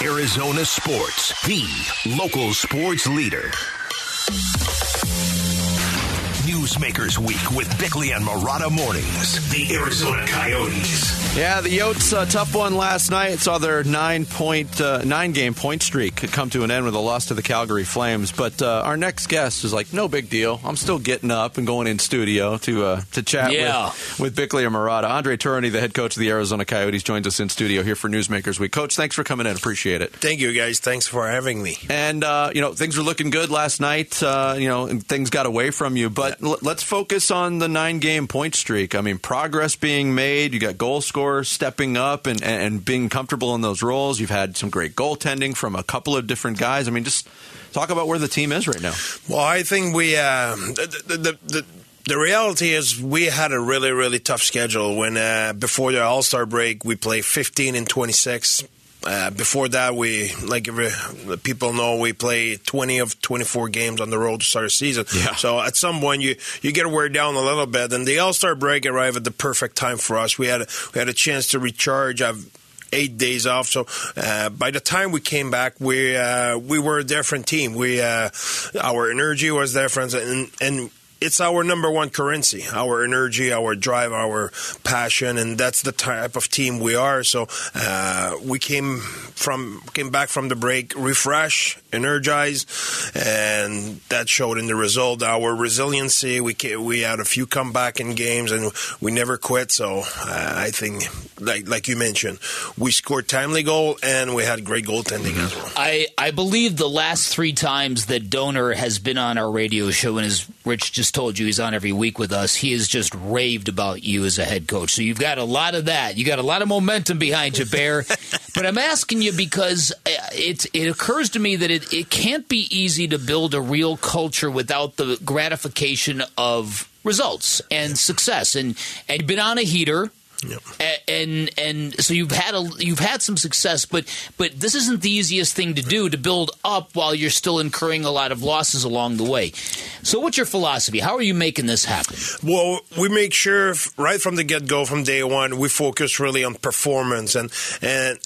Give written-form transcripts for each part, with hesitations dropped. Arizona Sports, the local sports leader. Newsmakers Week with Bickley and Marotta mornings. The Arizona Coyotes. Yeah, the Yotes, tough one last night. Saw their nine-game point streak come to an end with a loss to the Calgary Flames. But our next guest is like, no big deal. I'm still getting up and going in studio to chat with Bickley and Marotta. Andre Tourigny, the head coach of the Arizona Coyotes, joins us in studio here for Newsmakers Week. Coach, thanks for coming in. Appreciate it. Thank you, guys. Thanks for having me. And things were looking good last night. And things got away from you, but. Let's focus on the 9-game point streak. I mean, progress being made. You got goal scorers stepping up and being comfortable in those roles. You've had some great goaltending from a couple of different guys. I mean, just talk about where the team is right now. Well, I think we the reality is we had a really, really tough schedule. When before the All-Star break, we played 15 and 26. Before that, people know, we play 20 of 24 games on the road to start the season. Yeah. So at some point, you get wear down a little bit. And the All-Star break arrived at the perfect time for us. We had a chance to recharge. I've 8 days off, so by the time we came back, we were a different team. Our energy was different, and it's our number one currency, our energy, our drive, our passion, and that's the type of team we are. So we came back from the break refreshed, energized, and that showed in the result. Our resiliency, we had a few comeback in games, and we never quit. So I think, like you mentioned, we scored timely goal, and we had great goaltending as well. I believe the last three times that Donor has been on our radio show, and as Rich just told you, he's on every week with us, he has just raved about you as a head coach. So you've got a lot of that. You got a lot of momentum behind you, Bear. But I'm asking you because it occurs to me that it can't be easy to build a real culture without the gratification of results and success. And you've been on a heater. Yep. And so you've had some success, but this isn't the easiest thing to do, to build up while you're still incurring a lot of losses along the way. So what's your philosophy? How are you making this happen? Well, we make sure right from the get-go, from day one, we focus really on performance. And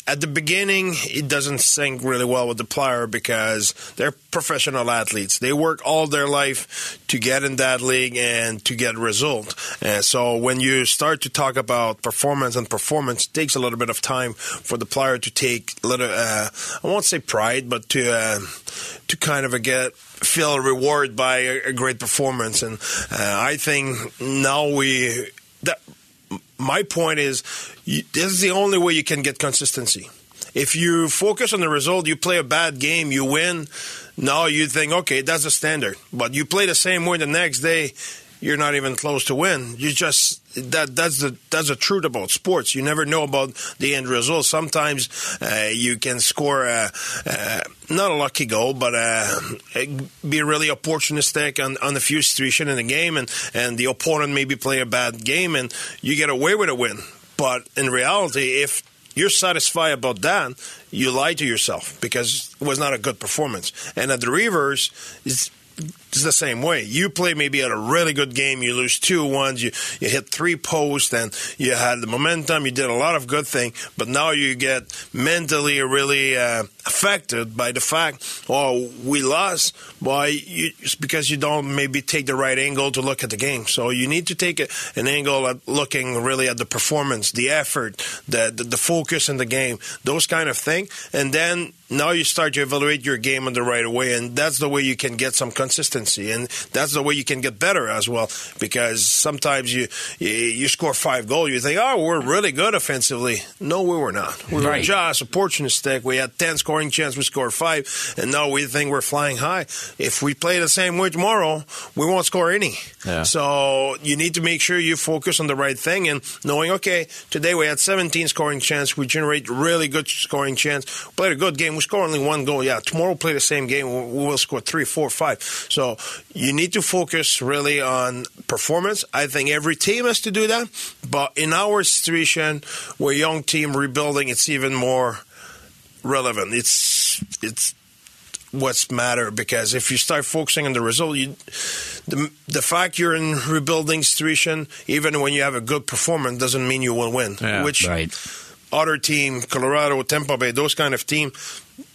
at the beginning, it doesn't sync really well with the player because they're professional athletes. They work all their life to get in that league and to get result. And so when you start to talk about performance takes a little bit of time for the player to take a little, I won't say pride, but to kind of feel reward by a great performance. And I think now my point is, this is the only way you can get consistency. If you focus on the result, you play a bad game, you win, now you think, okay, that's the standard. But you play the same way the next day, you're not even close to win. You just... That's the truth about sports. You never know about the end result. Sometimes you can score not a lucky goal, but be really opportunistic on a few situations in the game, and the opponent maybe play a bad game, and you get away with a win. But in reality, if you're satisfied about that, you lie to yourself because it was not a good performance. And at the reverse, it's the same way. You play maybe at a really good game, you lose 2-1, you hit three posts, and you had the momentum, you did a lot of good things, but now you get mentally really affected by the fact, we lost, it's because you don't maybe take the right angle to look at the game. So you need to take an angle at looking really at the performance, the effort, the focus in the game, those kind of things, and then now you start to evaluate your game in the right way, and that's the way you can get some consistency, and that's the way you can get better as well, because sometimes you score 5 goals, you think, we're really good offensively. No, we were not. We were just opportunistic. We had 10 scoring chances, we scored 5, and now we think we're flying high. If we play the same way tomorrow, we won't score any. Yeah. So you need to make sure you focus on the right thing, and knowing, okay, today we had 17 scoring chances, we generate really good scoring chances, played a good game, we score only 1 goal. Yeah, tomorrow play the same game, we will score 3, 4, 5. So you need to focus really on performance. I think every team has to do that. But in our situation, we're a young team rebuilding, it's even more relevant. It's what's matter, because if you start focusing on the result, the fact you're in rebuilding situation, even when you have a good performance, doesn't mean you will win. Yeah, which other team, Colorado, Tampa Bay, those kind of team,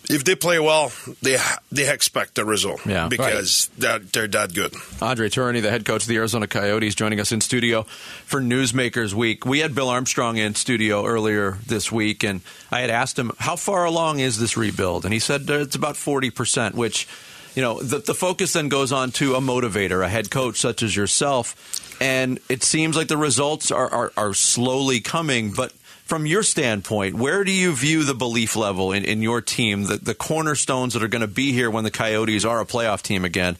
if they play well, they expect the result because they're that good. Andre Tourigny, the head coach of the Arizona Coyotes, joining us in studio for Newsmakers Week. We had Bill Armstrong in studio earlier this week, and I had asked him, how far along is this rebuild? And he said it's about 40%, which, you know, the focus then goes on to a motivator, a head coach such as yourself. And it seems like the results are slowly coming, but from your standpoint, where do you view the belief level in your team, the cornerstones that are going to be here when the Coyotes are a playoff team again?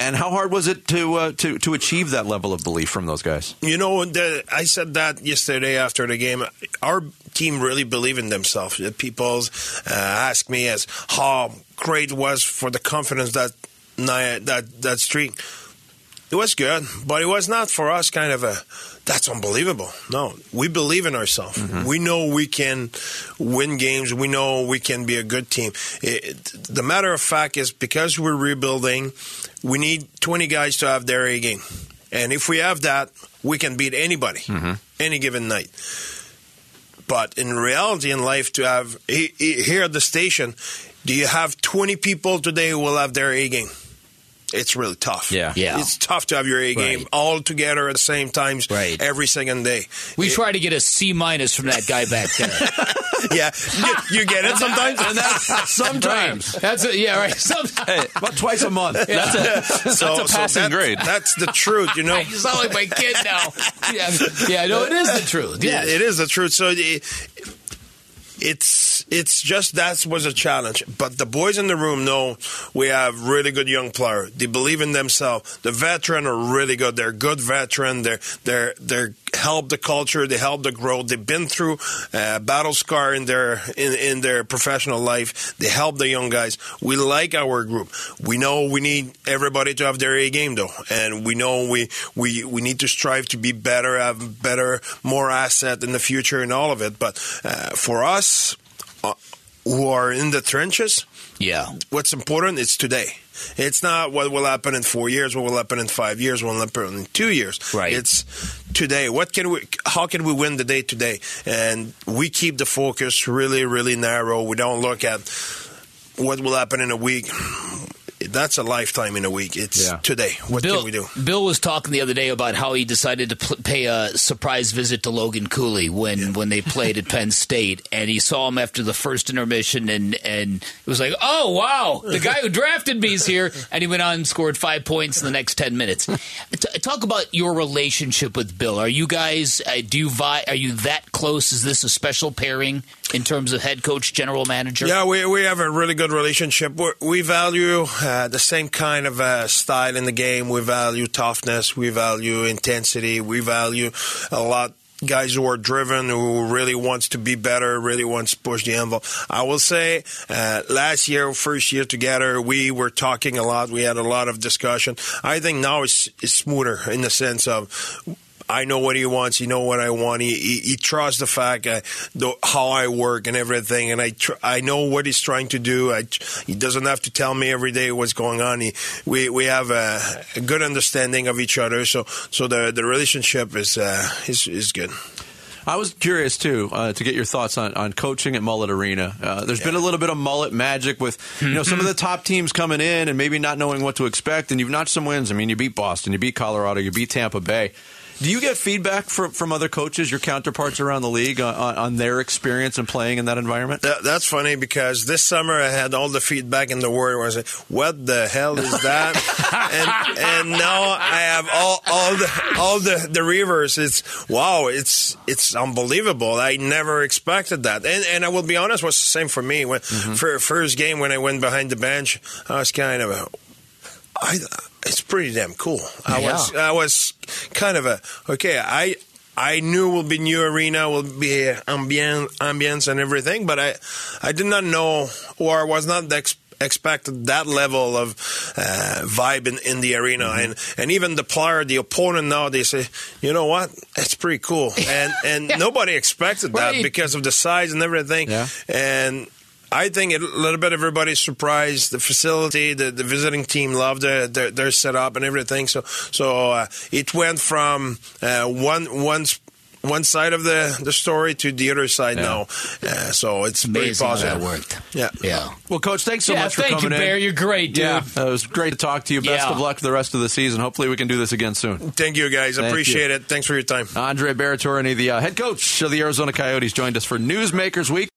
And how hard was it to achieve that level of belief from those guys? You know, I said that yesterday after the game. Our team really believe in themselves. People ask me as how great it was for the confidence that streak. It was good, but it was not for us kind of a, that's unbelievable. No, we believe in ourselves. Mm-hmm. We know we can win games. We know we can be a good team. The matter of fact is because we're rebuilding, we need 20 guys to have their A game. And if we have that, we can beat anybody any given night. But in reality in life, to have here at the station, do you have 20 people today who will have their A game? It's really tough. Yeah. It's tough to have your A game all together at the same time every second day. We try to get a C- from that guy back there. Yeah. You get it sometimes? And sometimes. Right. That's it. Yeah, right. About twice a month. Yeah. That's a passing grade. That's the truth, you know. You sound like my kid now. Yeah, no, it is the truth. Yeah, it is the truth. So It's just that was a challenge. But the boys in the room know we have really good young players. They believe in themselves. The veterans are really good. They're good veterans. They help the culture. They help the growth. They've been through battle scar in their professional life. They help the young guys. We like our group. We know we need everybody to have their A game, though. And we know we need to strive to be better, have better, more asset in the future and all of it. But for us, who are in the trenches, what's important is today. It's not what will happen in 4 years, what will happen in 5 years, what will happen in 2 years. Right. It's today. How can we win the day today? And we keep the focus really, really narrow. We don't look at what will happen in a week. That's a lifetime in a week. It's today. What can we do? Bill was talking the other day about how he decided to pay a surprise visit to Logan Cooley when they played at Penn State, and he saw him after the first intermission, and it was like, oh, wow, the guy who drafted me is here, and he went on and scored 5 points in the next 10 minutes. Talk about your relationship with Bill. Are you guys are you that close? Is this a special pairing in terms of head coach, general manager? Yeah, we have a really good relationship. We value the same kind of style in the game. We value toughness. We value intensity. We value a lot guys who are driven, who really wants to be better, really wants to push the envelope. I will say last year, first year together, we were talking a lot. We had a lot of discussion. I think now it's smoother in the sense of I know what he wants. You know what I want. He trusts the fact how I work and everything, and I know what he's trying to do. He doesn't have to tell me every day what's going on. We have a good understanding of each other, so the relationship is good. I was curious, too, to get your thoughts on coaching at Mullet Arena. There's been a little bit of Mullet magic with some of the top teams coming in and maybe not knowing what to expect, and you've notched some wins. I mean, you beat Boston, you beat Colorado, you beat Tampa Bay. Do you get feedback from other coaches, your counterparts around the league, on their experience in playing in that environment? That's funny because this summer I had all the feedback in the world where I said, what the hell is that? and now I have all the reverse. It's, wow, it's unbelievable. I never expected that. And I will be honest, it was the same for me. For first game when I went behind the bench, I was kind of it's pretty damn cool. I was kind of I knew will be new arena, will be ambience and everything, but I did not know or was not expected that level of vibe in the arena. And even the player, the opponent now, they say, you know what, it's pretty cool. And nobody expected that because of the size and everything. Yeah. And I think a little bit everybody's surprised. The facility, the visiting team loved their setup and everything. So it went from one one side of the story to the other side now. Yeah, so it's pretty positive. How that worked. Yeah. Well, Coach, thanks so much for coming in. Thank you, Bear. You're great, dude. Yeah, it was great to talk to you. Best of luck for the rest of the season. Hopefully we can do this again soon. Thank you, guys. Appreciate it. Thanks for your time. Andre Tourigny, the head coach of the Arizona Coyotes, joined us for Newsmakers Week.